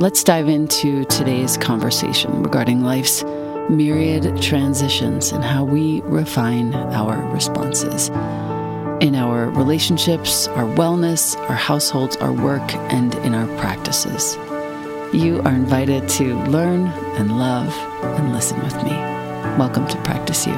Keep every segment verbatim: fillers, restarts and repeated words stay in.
Let's dive into today's conversation regarding life's myriad transitions and how we refine our responses in our relationships, our wellness, our households, our work, and in our practices. You are invited to learn and love and listen with me. Welcome to Practice You.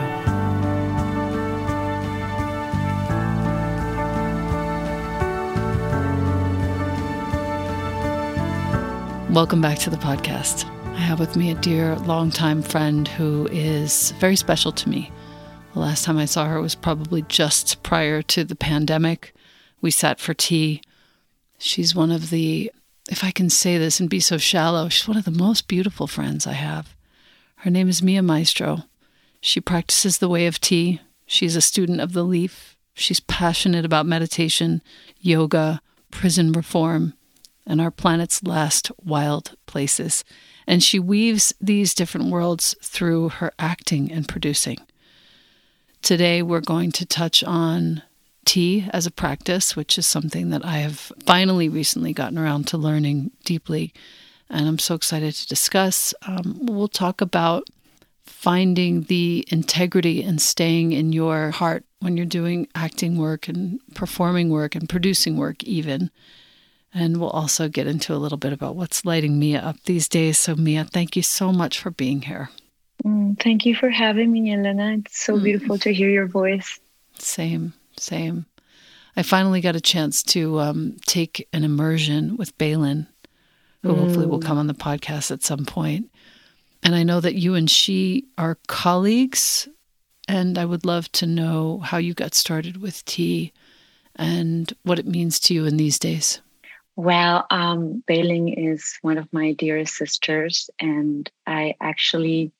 Welcome back to the podcast. I have with me a dear longtime friend who is very special to me. The last time I saw her was probably just prior to the pandemic. We sat for tea She's one of the, if I can say this and be so shallow, she's one of the most beautiful friends I have. Her name is Mia Maestro. She practices the way of tea. She's a student of the leaf. She's passionate about meditation, yoga, prison reform, and our planet's last wild places. And she weaves these different worlds through her acting and producing. Today, we're going to touch on tea as a practice, which is something that I have finally recently gotten around to learning deeply. And I'm so excited to discuss. Um, we'll talk about finding the integrity and staying in your heart when you're doing acting work and performing work and producing work even. And we'll also get into a little bit about what's lighting Mia up these days. So Mia, thank you so much for being here. Mm, thank you for having me, Elena. It's so mm. beautiful to hear your voice. Same, same. I finally got a chance to um, take an immersion with Bailin, who mm. hopefully will come on the podcast at some point. And I know that you and she are colleagues, and I would love to know how you got started with tea and what it means to you in these days. Well, um, Bailin is one of my dearest sisters, and I actually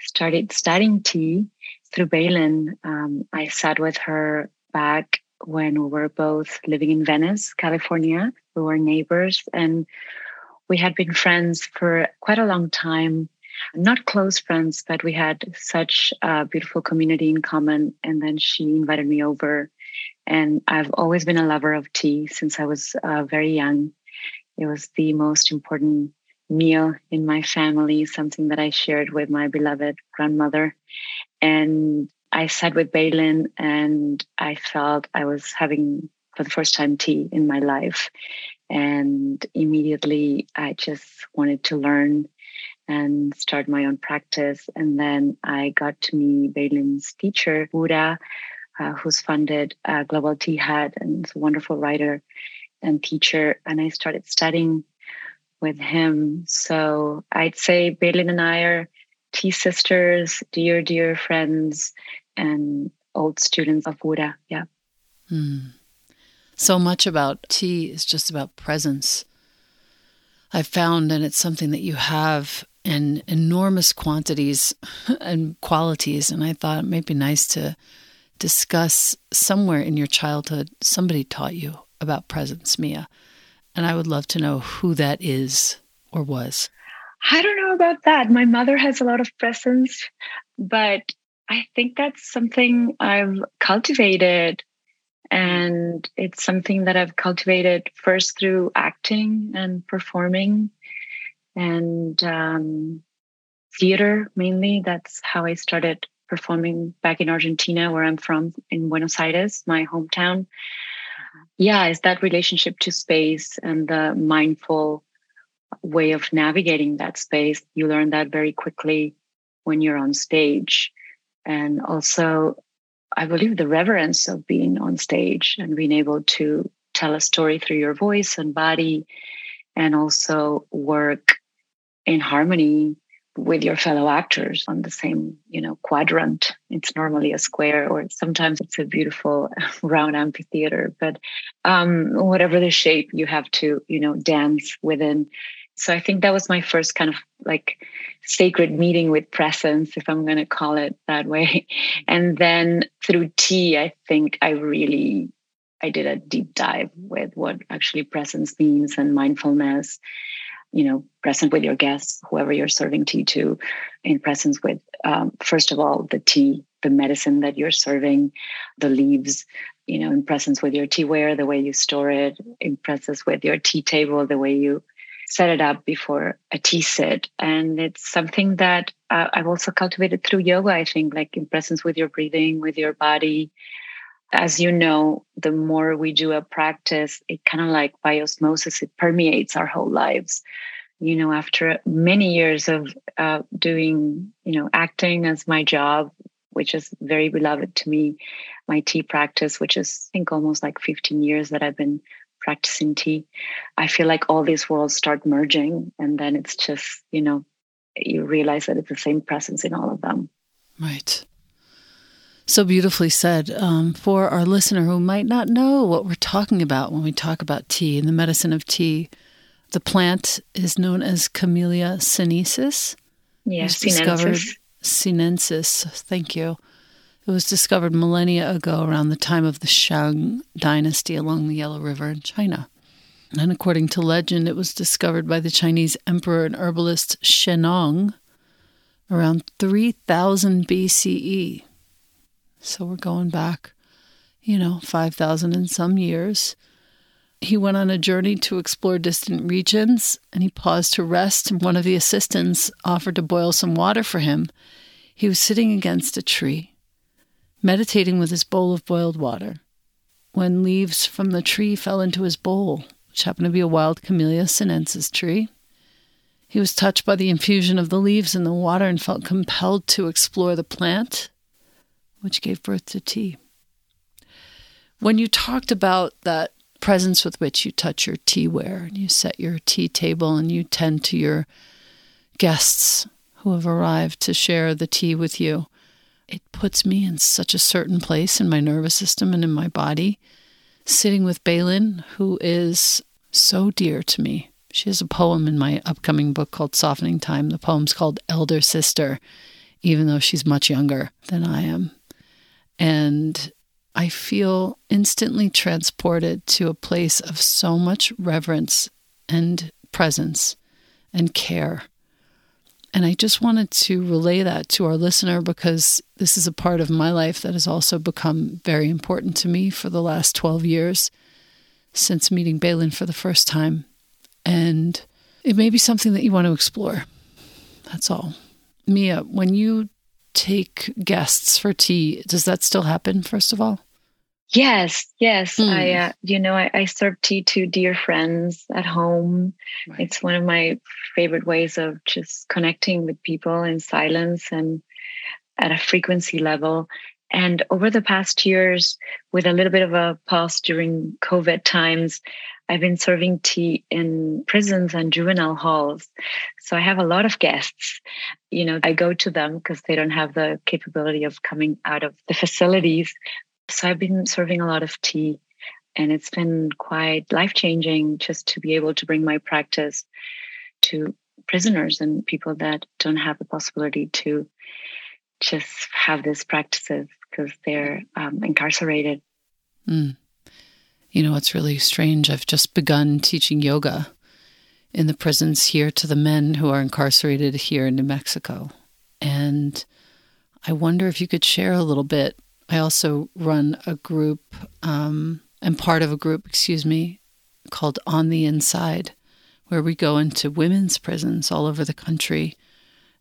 started studying tea through Bailin. Um, I sat with her back when we were both living in Venice, California. We were neighbors, and we had been friends for quite a long time. Not close friends, but we had such a beautiful community in common. And then she invited me over. And I've always been a lover of tea since I was uh, very young. It was the most important meal in my family, something that I shared with my beloved grandmother. And I sat with Bailin and I felt I was having, for the first time, tea in my life. And immediately I just wanted to learn and start my own practice. And then I got to meet Bailin's teacher, Wude, uh, who's funded uh, Global Tea Hut, and is a wonderful writer and teacher. And I started studying with him. So I'd say Bailin and I are tea sisters, dear, dear friends, and old students of Wude. Yeah. Mm. So much about tea is just about presence. I've found, and it's something that you have in enormous quantities and qualities, and I thought it might be nice to discuss somewhere in your childhood, somebody taught you about presence, Mia. And I would love to know who that is or was. I don't know about that. My mother has a lot of presence, but I think that's something I've cultivated. And it's something that I've cultivated first through acting and performing and um, theater mainly. That's how I started performing back in Argentina, where I'm from, in Buenos Aires, my hometown. Yeah, it's that relationship to space and the mindful way of navigating that space. You learn that very quickly when you're on stage. And also, I believe the reverence of being on stage and being able to tell a story through your voice and body, and also work in harmony with your fellow actors on the same, you know, quadrant. It's normally a square, or sometimes it's a beautiful round amphitheater, but um, whatever the shape, you have to, you know, dance within. So I think that was my first kind of like sacred meeting with presence, if I'm going to call it that way. And then through tea, I think I really, I did a deep dive with what actually presence means and mindfulness, you know, present with your guests, whoever you're serving tea to, in presence with, um, first of all, the tea, the medicine that you're serving, the leaves, you know, in presence with your teaware, the way you store it, in presence with your tea table, the way you set it up before a tea sit. And it's something that uh, I've also cultivated through yoga, I think, like in presence with your breathing, with your body. As you know, the more we do a practice, it kind of like by osmosis, it permeates our whole lives. You know, after many years of uh, doing, you know, acting as my job, which is very beloved to me, my tea practice, which is, I think, almost like fifteen years that I've been practicing tea, I feel like all these worlds start merging, and then it's just, you know, you realize that it's the same presence in all of them. Right. So beautifully said. Um, for our listener who might not know what we're talking about when we talk about tea and the medicine of tea, the plant is known as Camellia sinensis. Yes, yeah, sinensis. Sinensis, thank you. It was discovered millennia ago around the time of the Shang Dynasty along the Yellow River in China. And according to legend, it was discovered by the Chinese emperor and herbalist Shenong around three thousand B C E. So we're going back, you know, five thousand and some years. He went on a journey to explore distant regions, and he paused to rest, and one of the assistants offered to boil some water for him. He was sitting against a tree, meditating with his bowl of boiled water, when leaves from the tree fell into his bowl, which happened to be a wild Camellia sinensis tree. He was touched by the infusion of the leaves in the water and felt compelled to explore the plant, which gave birth to tea. When you talked about that presence with which you touch your teaware and you set your tea table and you tend to your guests who have arrived to share the tea with you, it puts me in such a certain place in my nervous system and in my body. Sitting with Bailin, who is so dear to me. She has a poem in my upcoming book called Softening Time. The poem's called Elder Sister, even though she's much younger than I am. And I feel instantly transported to a place of so much reverence and presence and care. And I just wanted to relay that to our listener because this is a part of my life that has also become very important to me for the last twelve years since meeting Bailin for the first time. And it may be something that you want to explore. That's all. Mia, when you take guests for tea, does that still happen, first of all? Yes, yes. Mm. I, uh, you know, I, I serve tea to dear friends at home. Right. It's one of my favorite ways of just connecting with people in silence and at a frequency level. And over the past years, with a little bit of a pause during COVID times, I've been serving tea in prisons and juvenile halls. So I have a lot of guests. You know, I go to them because they don't have the capability of coming out of the facilities. So I've been serving a lot of tea, and it's been quite life-changing just to be able to bring my practice to prisoners and people that don't have the possibility to just have these practices because they're um, incarcerated. Mm. You know, it's really strange. I've just begun teaching yoga in the prisons here to the men who are incarcerated here in New Mexico. And I wonder if you could share a little bit. I also run a group, um, I'm part of a group, excuse me, called On the Inside, where we go into women's prisons all over the country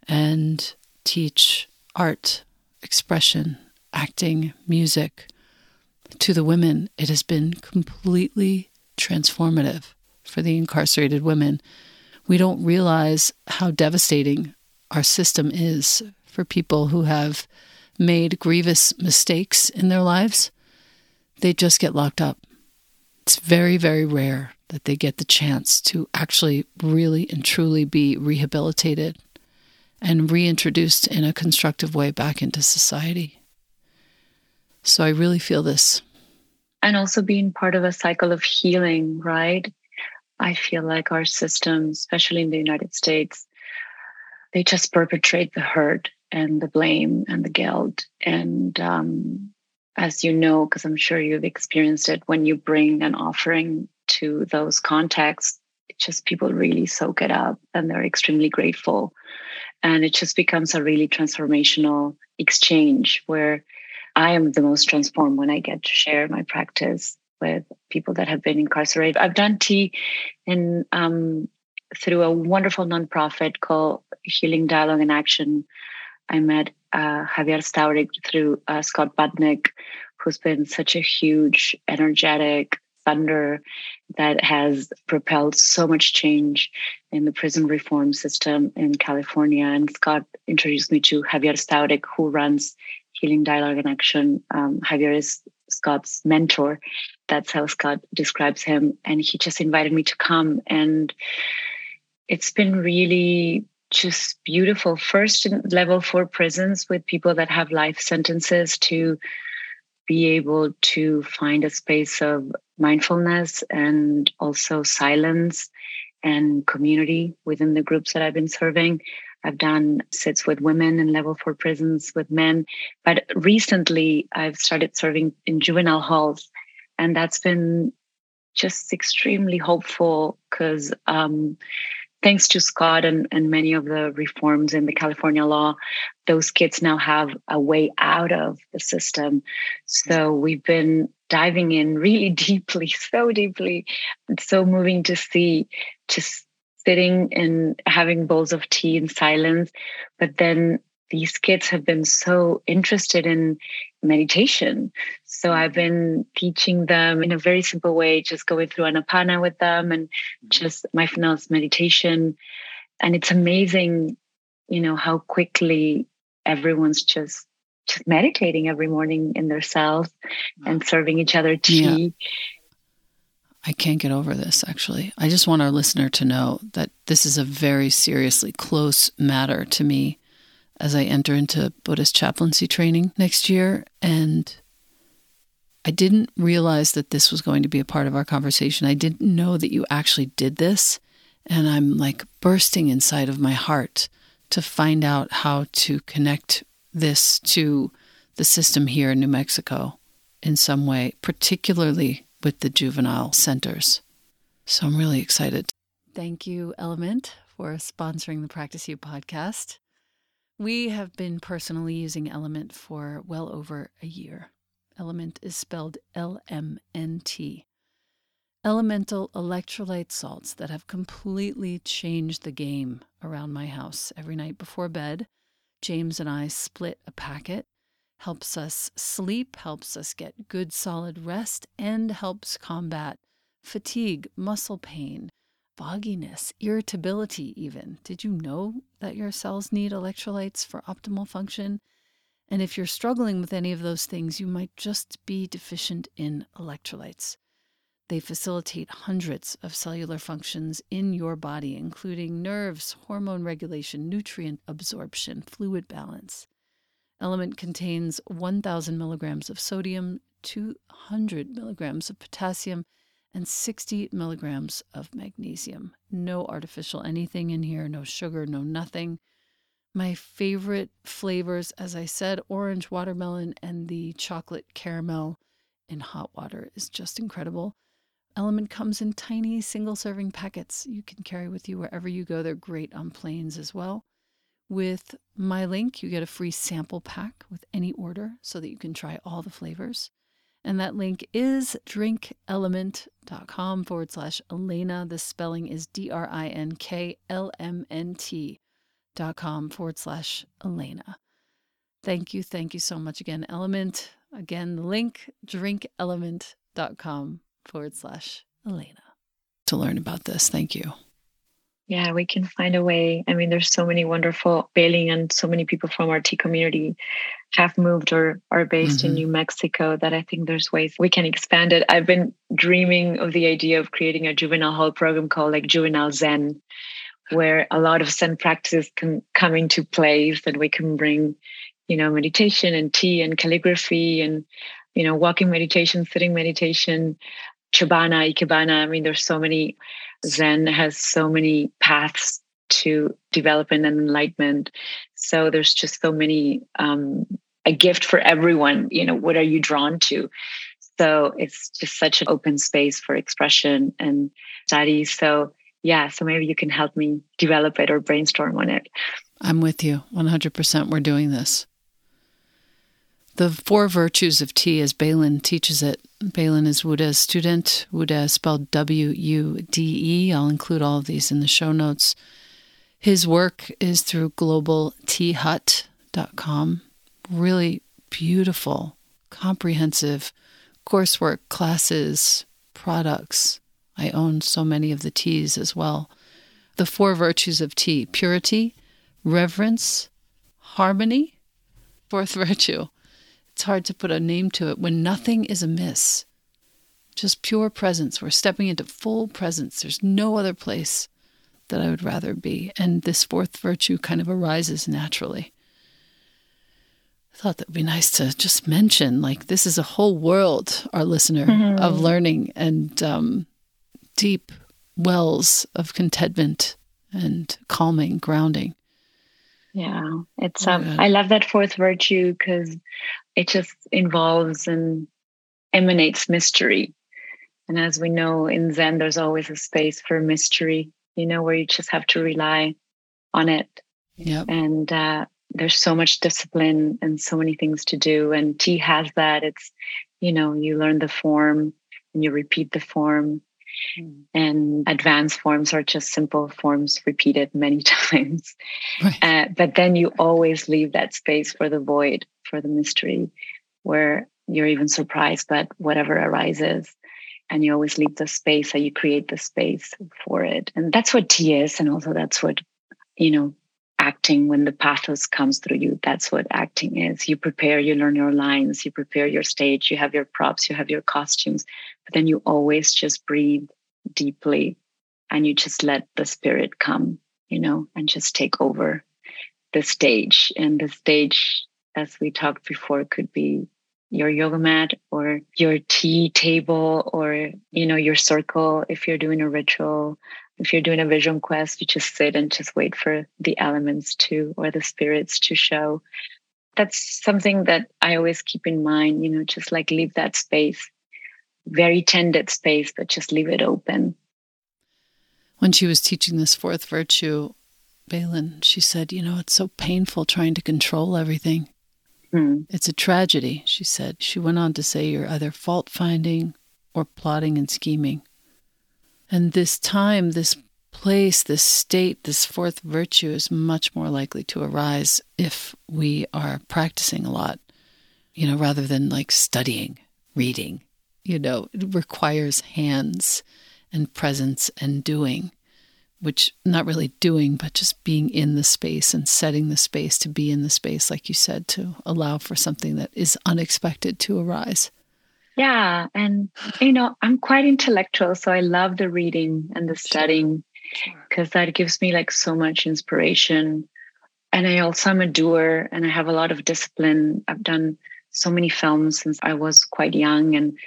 and teach art, expression, acting, music to the women. It has been completely transformative for the incarcerated women. We don't realize how devastating our system is for people who have made grievous mistakes in their lives. They just get locked up. It's very, very rare that they get the chance to actually really and truly be rehabilitated and reintroduced in a constructive way back into society. So I really feel this. And also being part of a cycle of healing, right? I feel like our system, especially in the United States, they just perpetrate the hurt and the blame and the guilt. And um, as you know, because I'm sure you've experienced it, when you bring an offering to those contexts, it's just people really soak it up and they're extremely grateful. And it just becomes a really transformational exchange where I am the most transformed when I get to share my practice with people that have been incarcerated. I've done tea in, um, through a wonderful nonprofit called Healing Dialogue in Action. I met uh, Javier Stauring through uh, Scott Budnick, who's been such a huge, energetic funder that has propelled so much change in the prison reform system in California. And Scott introduced me to Javier Stauring, who runs Healing Dialogue in Action. Um, Javier is Scott's mentor. That's how Scott describes him. And he just invited me to come. And it's been really just beautiful first level four prisons with people that have life sentences to be able to find a space of mindfulness and also silence and community within the groups that I've been serving. I've done sits with women in level four prisons, with men, but recently I've started serving in juvenile halls, and that's been just extremely hopeful because um, thanks to Scott and, and many of the reforms in the California law, those kids now have a way out of the system. So we've been diving in really deeply, so deeply. It's so moving to see, just sitting and having bowls of tea in silence. But then these kids have been so interested in meditation. So I've been teaching them in a very simple way, just going through Anapana with them and just mindfulness meditation. And it's amazing, you know, how quickly everyone's just just meditating every morning in their cells and serving each other tea. Yeah. I can't get over this, actually. I just want our listener to know that this is a very seriously close matter to me as I enter into Buddhist chaplaincy training next year. And I didn't realize that this was going to be a part of our conversation. I didn't know that you actually did this. And I'm like bursting inside of my heart to find out how to connect this to the system here in New Mexico in some way, particularly with the juvenile centers. So I'm really excited. Thank you, Element, for sponsoring the Practice You podcast. We have been personally using Element for well over a year. Element is spelled L M N T. Elemental electrolyte salts that have completely changed the game around my house. Every night before bed, James and I split a packet. Helps us sleep, helps us get good solid rest, and helps combat fatigue, muscle pain, fogginess, irritability even. Did you know that your cells need electrolytes for optimal function? And if you're struggling with any of those things, you might just be deficient in electrolytes. They facilitate hundreds of cellular functions in your body, including nerves, hormone regulation, nutrient absorption, fluid balance. Element contains one thousand milligrams of sodium, two hundred milligrams of potassium, and sixty milligrams of magnesium. No artificial anything in here, no sugar, no nothing. My favorite flavors, as I said, orange, watermelon, and the chocolate caramel in hot water is just incredible. Element comes in tiny single-serving packets you can carry with you wherever you go. They're great on planes as well. With my link, you get a free sample pack with any order so that you can try all the flavors. And that link is drinkelement.com forward slash Elena. The spelling is D R I N K L M N T dot com forward slash Elena. Thank you. Thank you so much again, Element. Again, the link, drinkelement.com forward slash Elena. To learn about this, thank you. Yeah, we can find a way. I mean, there's so many wonderful Bailin, and so many people from our tea community have moved or are based mm-hmm. in New Mexico that I think there's ways we can expand it. I've been dreaming of the idea of creating a juvenile hall program called like Juvenile Zen, where a lot of Zen practices can come into place, that we can bring, you know, meditation and tea and calligraphy and, you know, walking meditation, sitting meditation, Chobana, Ikebana. I mean, there's so many. Zen has so many paths to development and enlightenment. So there's just so many, um, a gift for everyone. You know, what are you drawn to? So it's just such an open space for expression and study. So yeah, so maybe you can help me develop it or brainstorm on it. I'm with you. one hundred percent we're doing this. The four virtues of tea as Bailin teaches it. Bailin is Wude's student. Wude is spelled W U D E. I'll include all of these in the show notes. His work is through global tea hut dot com. Really beautiful, comprehensive coursework, classes, products. I own so many of the teas as well. The four virtues of tea: purity, reverence, harmony, fourth virtue. It's hard to put a name to it when nothing is amiss. Just pure presence. We're stepping into full presence. There's no other place that I would rather be. And this fourth virtue kind of arises naturally. I thought that would be nice to just mention, like, this is a whole world, our listener, mm-hmm. of learning and um, deep wells of contentment and calming, grounding. Yeah, it's um, yeah. I love that fourth virtue because it just involves and emanates mystery. And as we know, in Zen, there's always a space for mystery, you know, where you just have to rely on it. Yep. And uh, there's so much discipline and so many things to do. And tea has that. It's, you know, you learn the form and you repeat the form. Mm. And advanced forms are just simple forms repeated many times. Right. Uh, but then you always leave that space for the void, for the mystery, where you're even surprised by whatever arises. And you always leave the space, or you create the space for it. And that's what tea is. And also that's what, you know, acting, when the pathos comes through you, that's what acting is. You prepare, you learn your lines, you prepare your stage, you have your props, you have your costumes, but then you always just breathe deeply and you just let the spirit come, you know, and just take over the stage. And the stage, as we talked before, could be your yoga mat or your tea table or, you know, your circle. If you're doing a ritual, if you're doing a vision quest, you just sit and just wait for the elements to, or the spirits to show. That's something that I always keep in mind, you know, just like leave that space, very tended space, but just leave it open. When she was teaching this fourth virtue, Bailin, she said, you know, it's so painful trying to control everything. Mm. It's a tragedy, she said. She went on to say you're either fault-finding or plotting and scheming. And this time, this place, this state, this fourth virtue is much more likely to arise if we are practicing a lot, you know, rather than like studying, reading. You know, it requires hands and presence and doing, which not really doing, but just being in the space and setting the space to be in the space, like you said, to allow for something that is unexpected to arise. Yeah. And, you know, I'm quite intellectual, so I love the reading and the studying because that gives me like so much inspiration. And I also am a doer and I have a lot of discipline. I've done so many films since I was quite young. And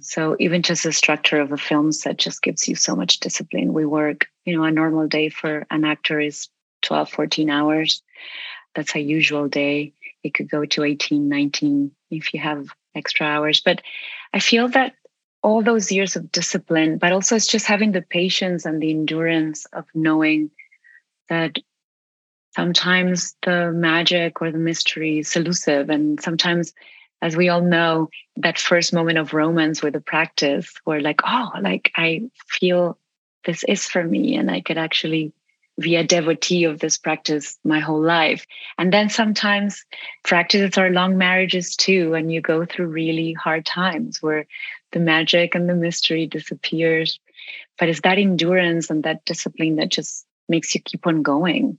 so even just the structure of a film set just gives you so much discipline. We work, you know, a normal day for an actor is twelve, fourteen hours. That's a usual day. It could go to eighteen, nineteen if you have extra hours. But I feel that all those years of discipline, but also it's just having the patience and the endurance of knowing that sometimes the magic or the mystery is elusive. And sometimes, as we all know, that first moment of romance with the practice, where like, oh, like I feel this is for me and I could actually be a devotee of this practice my whole life. And then sometimes practices are long marriages too, and you go through really hard times where the magic and the mystery disappears. But it's that endurance and that discipline that just makes you keep on going.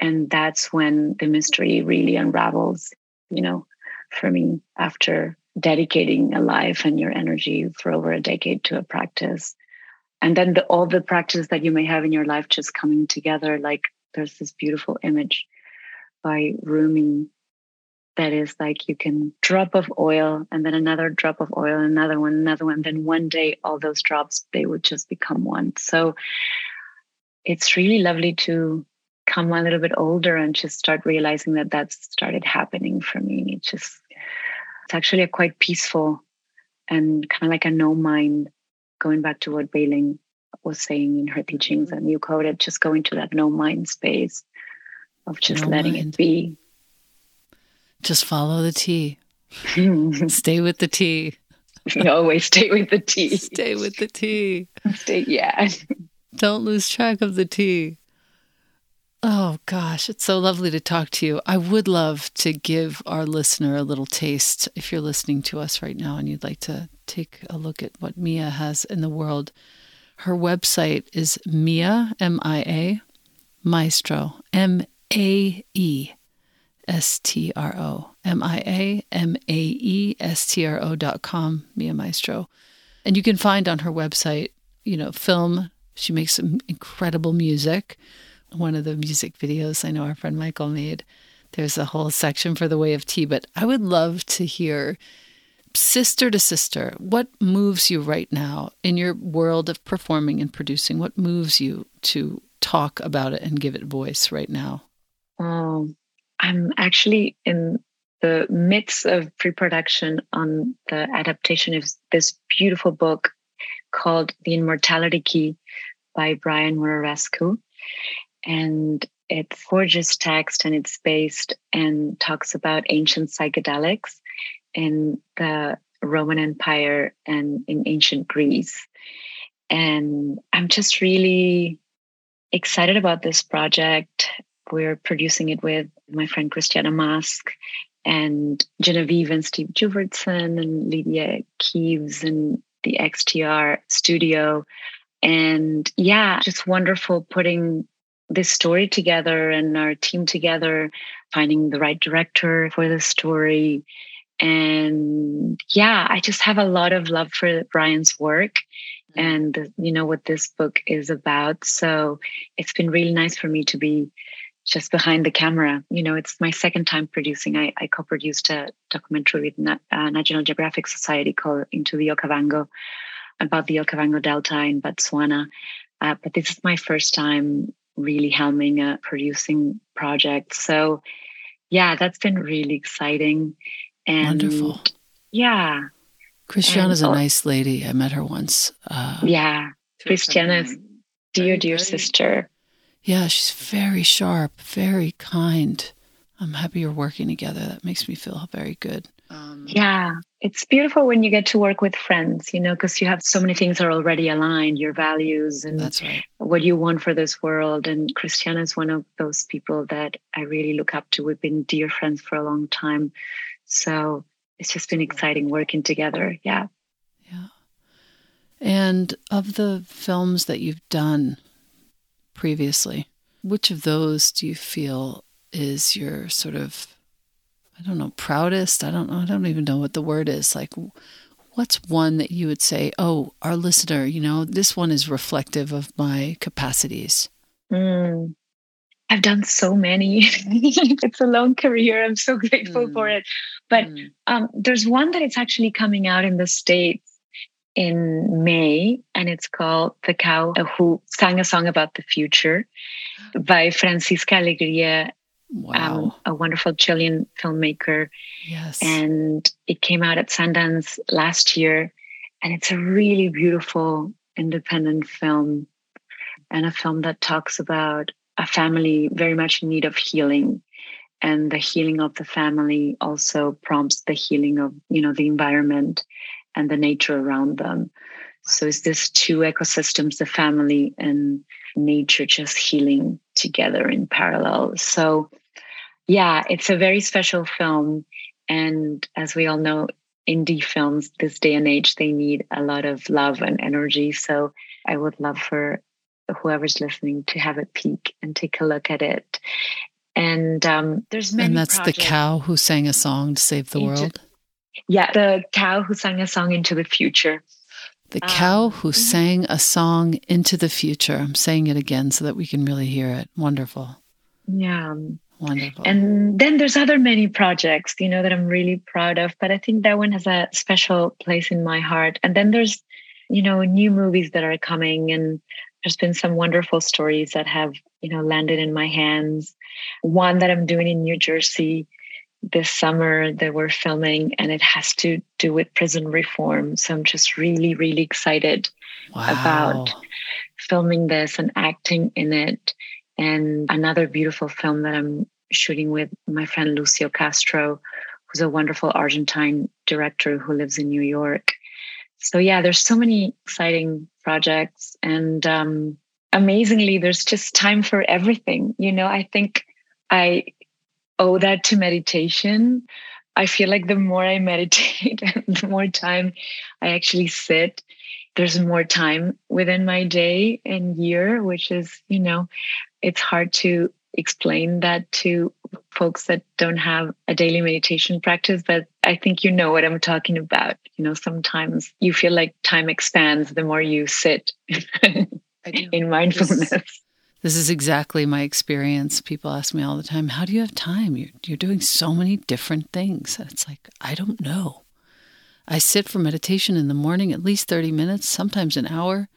And that's when the mystery really unravels, you know, for me, after dedicating a life and your energy for over a decade to a practice. And then the, all the practices that you may have in your life just coming together. Like there's this beautiful image by Rumi that is like you can drop of oil and then another drop of oil, another one, another one. Then one day, all those drops, they would just become one. So it's really lovely to come a little bit older and just start realizing that that's started happening for me. It just, it's actually a quite peaceful and kind of like a no mind. Going back to what Bailin was saying in her teachings and you quoted, just going to that no mind space of just no letting mind. It be. Just follow the tea. Stay with the tea. You always stay with the tea. Stay with the tea. Stay, yeah. Don't lose track of the tea. Oh gosh, it's so lovely to talk to you. I would love to give our listener a little taste. If you're listening to us right now and you'd like to take a look at what Mia has in the world, her website is Mia, M I A, Maestro, M A E S T R O, M I A M A E S T R O dot com, Mia Maestro. And you can find on her website, you know, film, She makes some incredible music. One of the music videos I know our friend Michael made, there's a whole section for The Way of Tea, but I would love to hear, sister to sister, what moves you right now in your world of performing and producing? What moves you to talk about it and give it voice right now? Um, I'm actually in the midst of pre-production on the adaptation of this beautiful book called The Immortality Key by Brian Muraresco. And it forges text, and it's based and talks about ancient psychedelics in the Roman Empire and in ancient Greece. And I'm just really excited about this project. We're producing it with my friend Christiana Musk and Genevieve and Steve Juvertson and Lydia Keeves and the X T R studio. And yeah, just wonderful putting this story together and our team together, finding the right director for the story. And yeah, I just have a lot of love for Brian's work and, you know, what this book is about. So it's been really nice for me to be just behind the camera. You know, it's my second time producing. I, I co-produced a documentary with Na- uh, National Geographic Society called Into the Okavango, about the Okavango Delta in Botswana. Uh, but this is my first time really helming a producing project. So yeah, that's been really exciting. And wonderful. Yeah. Christiana's and, a oh, nice lady. I met her once. Uh, yeah. Christiana's dear, dear sister. Yeah, she's very sharp, very kind. I'm happy you're working together. That makes me feel very good. Um, yeah, it's beautiful when you get to work with friends, you know, because you have so many things that are already aligned, your values and that's right. What you want for this world. And Christiana is one of those people that I really look up to. We've been dear friends for a long time. So it's just been exciting working together. Yeah. Yeah. And of the films that you've done previously, which of those do you feel is your sort of, I don't know, proudest? I don't know. I don't even know what the word is. Like, what's one that you would say, oh, our listener, you know, this one is reflective of my capacities? Mm. I've done so many. It's a long career. I'm so grateful mm. for it. But mm. um, there's one that is actually coming out in the States in May, and it's called The Cow Who Sang a Song About the Future by Francisca Alegria. Wow. Um, a wonderful Chilean filmmaker. Yes. And it came out at Sundance last year. And it's a really beautiful independent film, and a film that talks about a family very much in need of healing. And the healing of the family also prompts the healing of, you know, the environment and the nature around them. So it's this two ecosystems, the family and nature, just healing together in parallel. So yeah, it's a very special film. And as we all know, indie films this day and age, they need a lot of love and energy. So I would love for whoever's listening to have a peek and take a look at it. And um, there's many And that's projects. The Cow Who Sang a Song to Save the into, World? Yeah, The Cow Who Sang a Song Into the Future. The Cow Who Sang a Song Into the Future. I'm saying it again so that we can really hear it. Wonderful. Yeah. Wonderful. And then there's other many projects, you know, that I'm really proud of, but I think that one has a special place in my heart. And then there's, you know, new movies that are coming, and there's been some wonderful stories that have, you know, landed in my hands. One that I'm doing in New Jersey this summer that we're filming, and it has to do with prison reform. So I'm just really, really excited wow. about filming this and acting in it. And another beautiful film that I'm shooting with my friend Lucio Castro, who's a wonderful Argentine director who lives in New York. So yeah, there's so many exciting projects, and um, amazingly, there's just time for everything. You know, I think I owe that to meditation. I feel like the more I meditate, the more time I actually sit, there's more time within my day and year, which is, you know, it's hard to explain that to folks that don't have a daily meditation practice, but I think you know what I'm talking about. You know, sometimes you feel like time expands the more you sit. I do. in mindfulness. This, this is exactly my experience. People ask me all the time, how do you have time? You're, you're doing so many different things. It's like, I don't know. I sit for meditation in the morning, at least thirty minutes, sometimes an hour.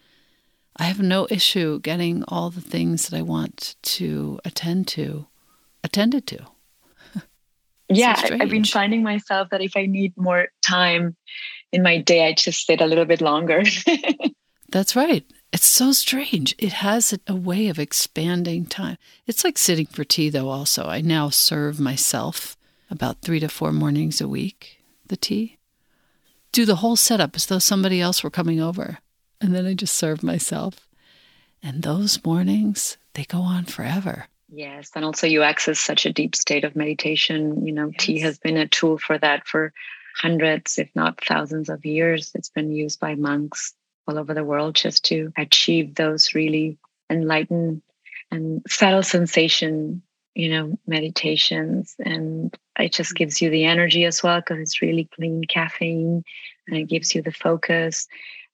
I have no issue getting all the things that I want to attend to, attended to. Yeah, so I've been finding myself that if I need more time in my day, I just sit a little bit longer. That's right. It's so strange. It has a, a way of expanding time. It's like sitting for tea, though, also. I now serve myself about three to four mornings a week, the tea. Do the whole setup as though somebody else were coming over. And then I just serve myself. And those mornings, they go on forever. Yes, and also you access such a deep state of meditation. You know, yes. Tea has been a tool for that for hundreds, if not thousands of years. It's been used by monks all over the world just to achieve those really enlightened and subtle sensation, you know, meditations. And it just gives you the energy as well, because it's really clean caffeine, and it gives you the focus,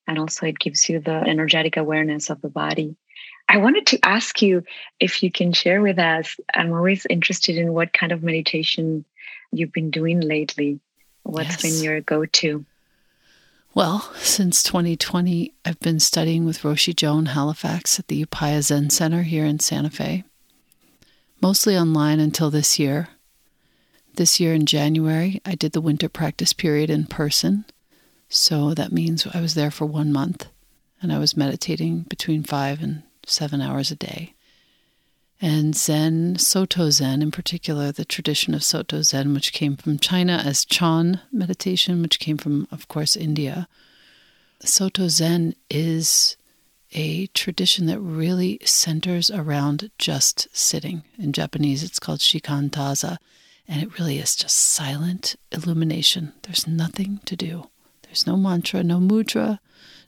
and also it gives you the energetic awareness of the body. I wanted to ask you if you can share with us, I'm always interested in what kind of meditation you've been doing lately. What's yes. been your go-to? Well, since twenty twenty, I've been studying with Roshi Joan Halifax at the Upaya Zen Center here in Santa Fe, mostly online until this year. This year in January, I did the winter practice period in person. So that means I was there for one month, and I was meditating between five and seven hours a day. And Zen, Soto Zen in particular, the tradition of Soto Zen, which came from China as Chan meditation, which came from, of course, India. Soto Zen is a tradition that really centers around just sitting. In Japanese, it's called Shikantaza, and it really is just silent illumination. There's nothing to do. There's no mantra, no mudra,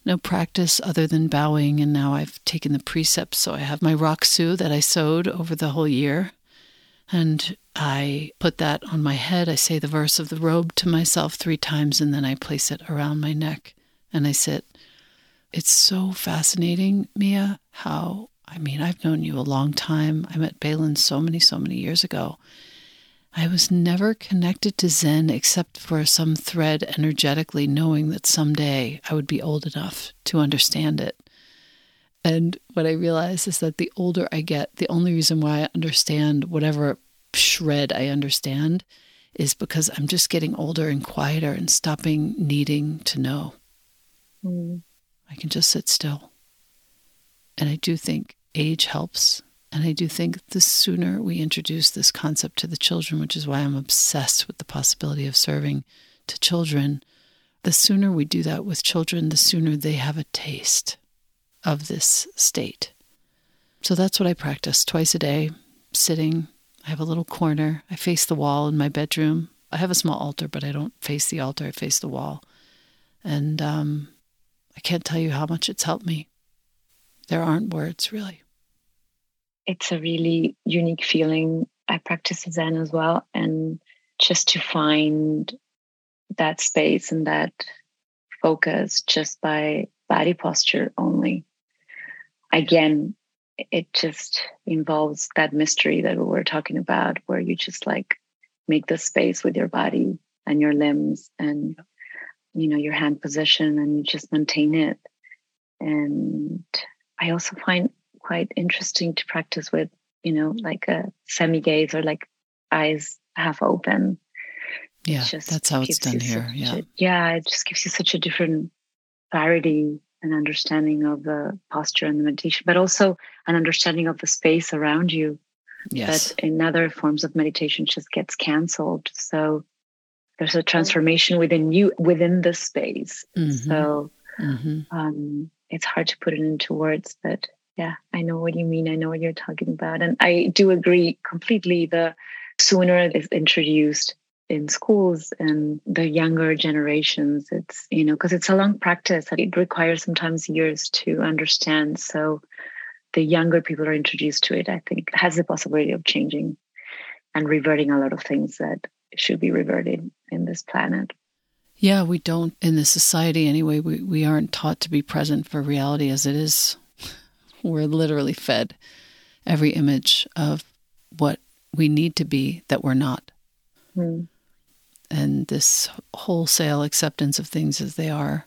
no practice other than bowing, and now I've taken the precepts, so I have my Raksu that I sewed over the whole year, and I put that on my head. I say the verse of the robe to myself three times, and then I place it around my neck, and I sit. It's so fascinating, Mia, how, I mean, I've known you a long time. I met Bailin so many, so many years ago. I was never connected to Zen except for some thread energetically, knowing that someday I would be old enough to understand it. And what I realize is that the older I get, the only reason why I understand whatever shred I understand is because I'm just getting older and quieter and stopping needing to know. Mm. I can just sit still. And I do think age helps. And I do think the sooner we introduce this concept to the children, which is why I'm obsessed with the possibility of serving to children, the sooner we do that with children, the sooner they have a taste of this state. So that's what I practice twice a day, sitting. I have a little corner. I face the wall in my bedroom. I have a small altar, but I don't face the altar. I face the wall. And um, I can't tell you how much it's helped me. There aren't words, really. It's a really unique feeling. I practice Zen as well. And just to find that space and that focus just by body posture only. Again, it just involves that mystery that we were talking about, where you just like make the space with your body and your limbs and, you know, your hand position, and you just maintain it. And I also find quite interesting to practice with, you know, like a semi-gaze or like eyes half open. Yeah, that's how it's done here. Yeah. A, yeah, it just gives you such a different clarity and understanding of the posture and the meditation, but also an understanding of the space around you. Yes. That in other forms of meditation just gets canceled. So there's a transformation within you, within the space. Mm-hmm. So mm-hmm. Um, it's hard to put it into words, but yeah, I know what you mean. I know what you're talking about. And I do agree completely. The sooner it is introduced in schools and the younger generations, it's, you know, because it's a long practice. It requires sometimes years to understand. So the younger people are introduced to it, I think, has the possibility of changing and reverting a lot of things that should be reverted in this planet. Yeah, we don't, in this society anyway, we, we aren't taught to be present for reality as it is. We're literally fed every image of what we need to be that we're not. Mm. And this wholesale acceptance of things as they are,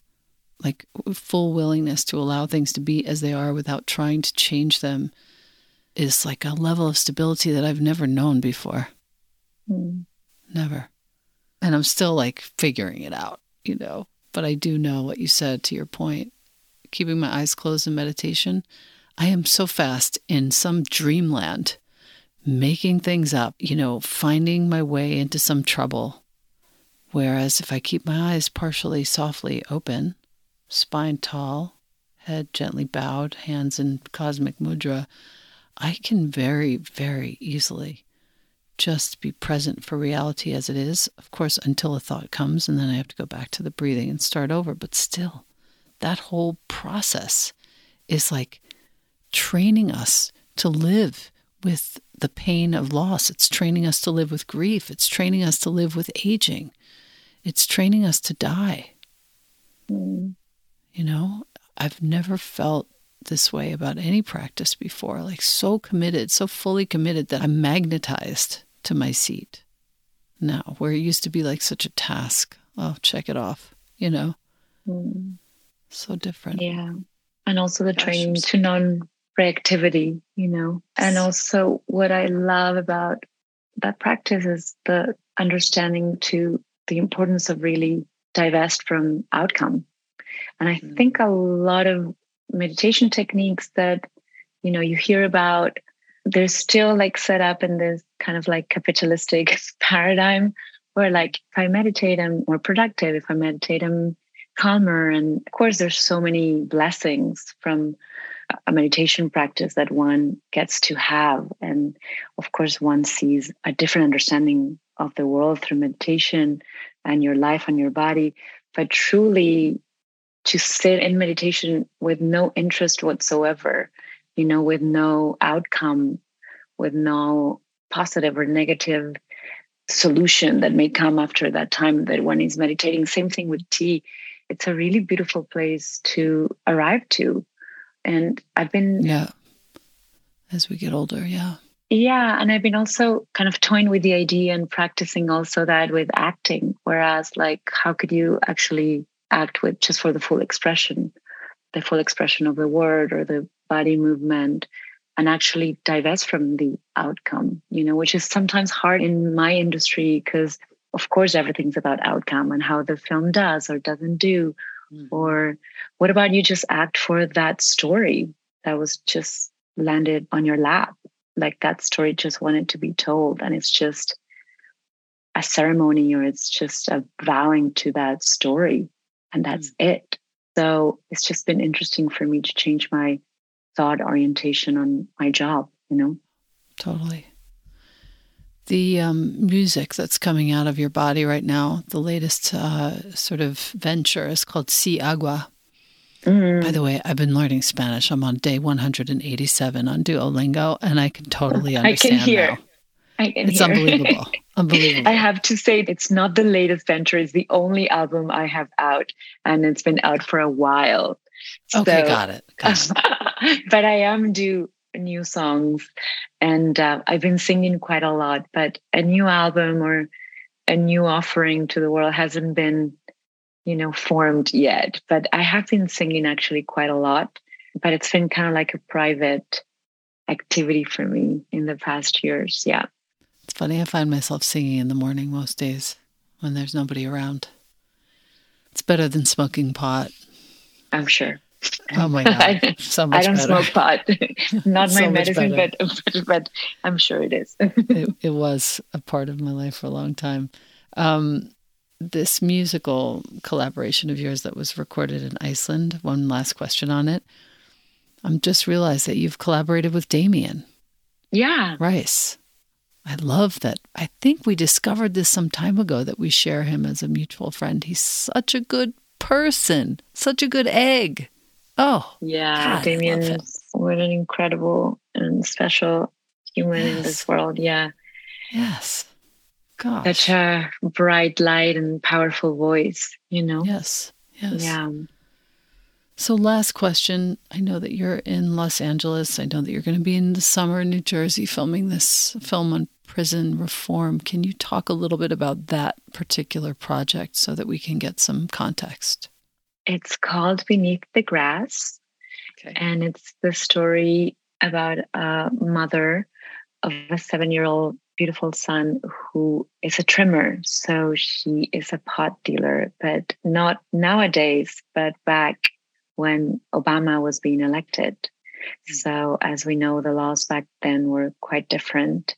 like full willingness to allow things to be as they are without trying to change them, is like a level of stability that I've never known before. Mm. Never. And I'm still like figuring it out, you know, but I do know what you said to your point. Keeping my eyes closed in meditation, I am so fast in some dreamland, making things up, you know, finding my way into some trouble. Whereas if I keep my eyes partially softly open, spine tall, head gently bowed, hands in cosmic mudra, I can very, very easily just be present for reality as it is, of course, until a thought comes, and then I have to go back to the breathing and start over. But still, that whole process is like training us to live with the pain of loss. It's training us to live with grief. It's training us to live with aging. It's training us to die. Mm. You know, I've never felt this way about any practice before, like so committed, so fully committed that I'm magnetized to my seat now, where it used to be like such a task. Oh, check it off, you know? Mm. So different. Yeah. And also the training to non-reactivity, you know? And also what I love about that practice is the understanding to the importance of really divest from outcome. And I mm. think a lot of meditation techniques that, you know, you hear about, they're still like set up in this kind of like capitalistic paradigm where like, if I meditate, I'm more productive. If I meditate, I'm calmer. And of course, there's so many blessings from a meditation practice that one gets to have. And of course, one sees a different understanding of the world through meditation and your life and your body. But truly, to sit in meditation with no interest whatsoever, you know, with no outcome, with no positive or negative solution that may come after that time that one is meditating. Same thing with tea. It's a really beautiful place to arrive to. And I've been... Yeah. As we get older, yeah. Yeah. And I've been also kind of toying with the idea and practicing also that with acting. Whereas, like, how could you actually act with just for the full expression, the full expression of the word or the body movement, and actually divest from the outcome, you know, which is sometimes hard in my industry because, of course, everything's about outcome and how the film does or doesn't do. Mm. Or what about you just act for that story that was just landed on your lap? Like that story just wanted to be told, and it's just a ceremony or it's just a vowing to that story. And that's it. So it's just been interesting for me to change my thought orientation on my job, you know? Totally. The um, music that's coming out of your body right now, the latest uh, sort of venture is called Si Agua. Mm. By the way, I've been learning Spanish. I'm on day one hundred eighty-seven on Duolingo, and I can totally understand. I can hear. Now. I can it's hear. unbelievable. Unbelievable. I have to say, it's not the latest venture. It's the only album I have out, and it's been out for a while. Okay, so, got it. Got it. But I am due new songs, and uh, I've been singing quite a lot, but a new album or a new offering to the world hasn't been, you know, formed yet. But I have been singing actually quite a lot, but it's been kind of like a private activity for me in the past years. Yeah. It's funny, I find myself singing in the morning most days when there's nobody around. It's better than smoking pot. I'm sure. Oh my God. So much I don't better. Smoke pot. Not so my medicine, but, but but I'm sure it is. it, it was a part of my life for a long time. Um, this musical collaboration of yours that was recorded in Iceland, one last question on it. I'm just realized that you've collaborated with Damian. Yeah. Rice. I love that. I think we discovered this some time ago that we share him as a mutual friend. He's such a good person, such a good egg. Oh, yeah. God, Damian, what an incredible and special human yes. in this world. Yeah. Yes. Gosh. Such a bright light and powerful voice, you know? Yes. Yes. Yeah. So last question. I know that you're in Los Angeles. I know that you're going to be in the summer in New Jersey filming this film on prison reform. Can you talk a little bit about that particular project so that we can get some context? It's called Beneath the Grass. Okay. And it's the story about a mother of a seven-year-old beautiful son who is a trimmer. So she is a pot dealer, but not nowadays, but back when Obama was being elected. Mm-hmm. So as we know, the laws back then were quite different.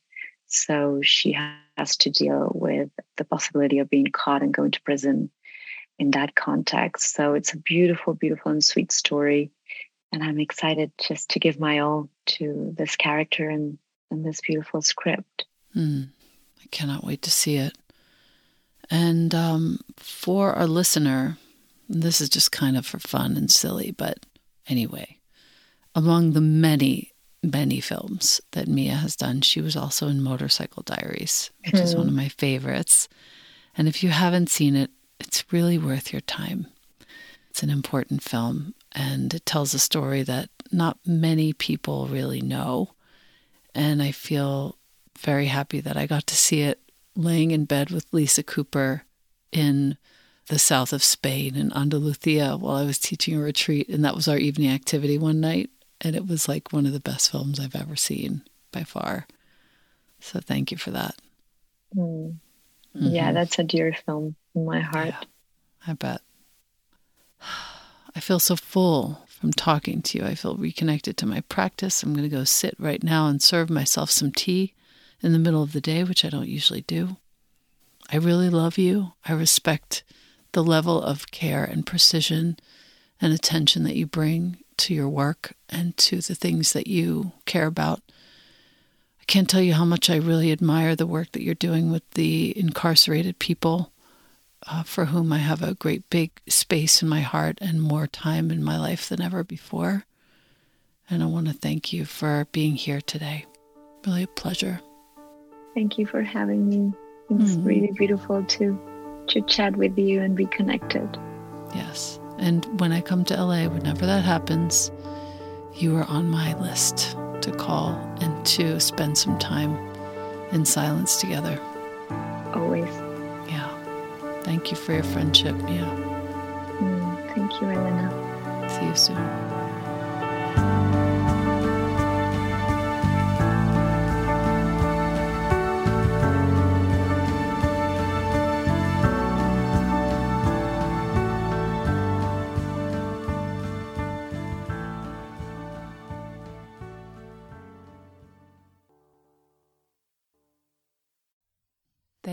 So she has to deal with the possibility of being caught and going to prison in that context. So it's a beautiful, beautiful and sweet story. And I'm excited just to give my all to this character and, and this beautiful script. Hmm. I cannot wait to see it. And um, for our listener, this is just kind of for fun and silly, but anyway, among the many, many films that Mia has done, she was also in Motorcycle Diaries, which mm. is one of my favorites. And if you haven't seen it, it's really worth your time. It's an important film, and it tells a story that not many people really know. And I feel very happy that I got to see it laying in bed with Lisa Cooper in the south of Spain in Andalusia while I was teaching a retreat. And that was our evening activity one night. And it was like one of the best films I've ever seen by far. So thank you for that. Mm. Mm-hmm. Yeah, that's a dear film in my heart. Yeah, I bet. I feel so full from talking to you. I feel reconnected to my practice. I'm going to go sit right now and serve myself some tea in the middle of the day, which I don't usually do. I really love you. I respect the level of care and precision and attention that you bring to your work and to the things that you care about. I can't tell you how much I really admire the work that you're doing with the incarcerated people, uh, for whom I have a great big space in my heart and more time in my life than ever before. And I want to thank you for being here today. Really a pleasure. Thank you for having me. It's mm-hmm. really beautiful to to chat with you and be connected. Yes. And when I come to L A, whenever that happens, you are on my list to call and to spend some time in silence together. Always. Yeah. Thank you for your friendship, Mia. Mm, thank you, Elena. See you soon.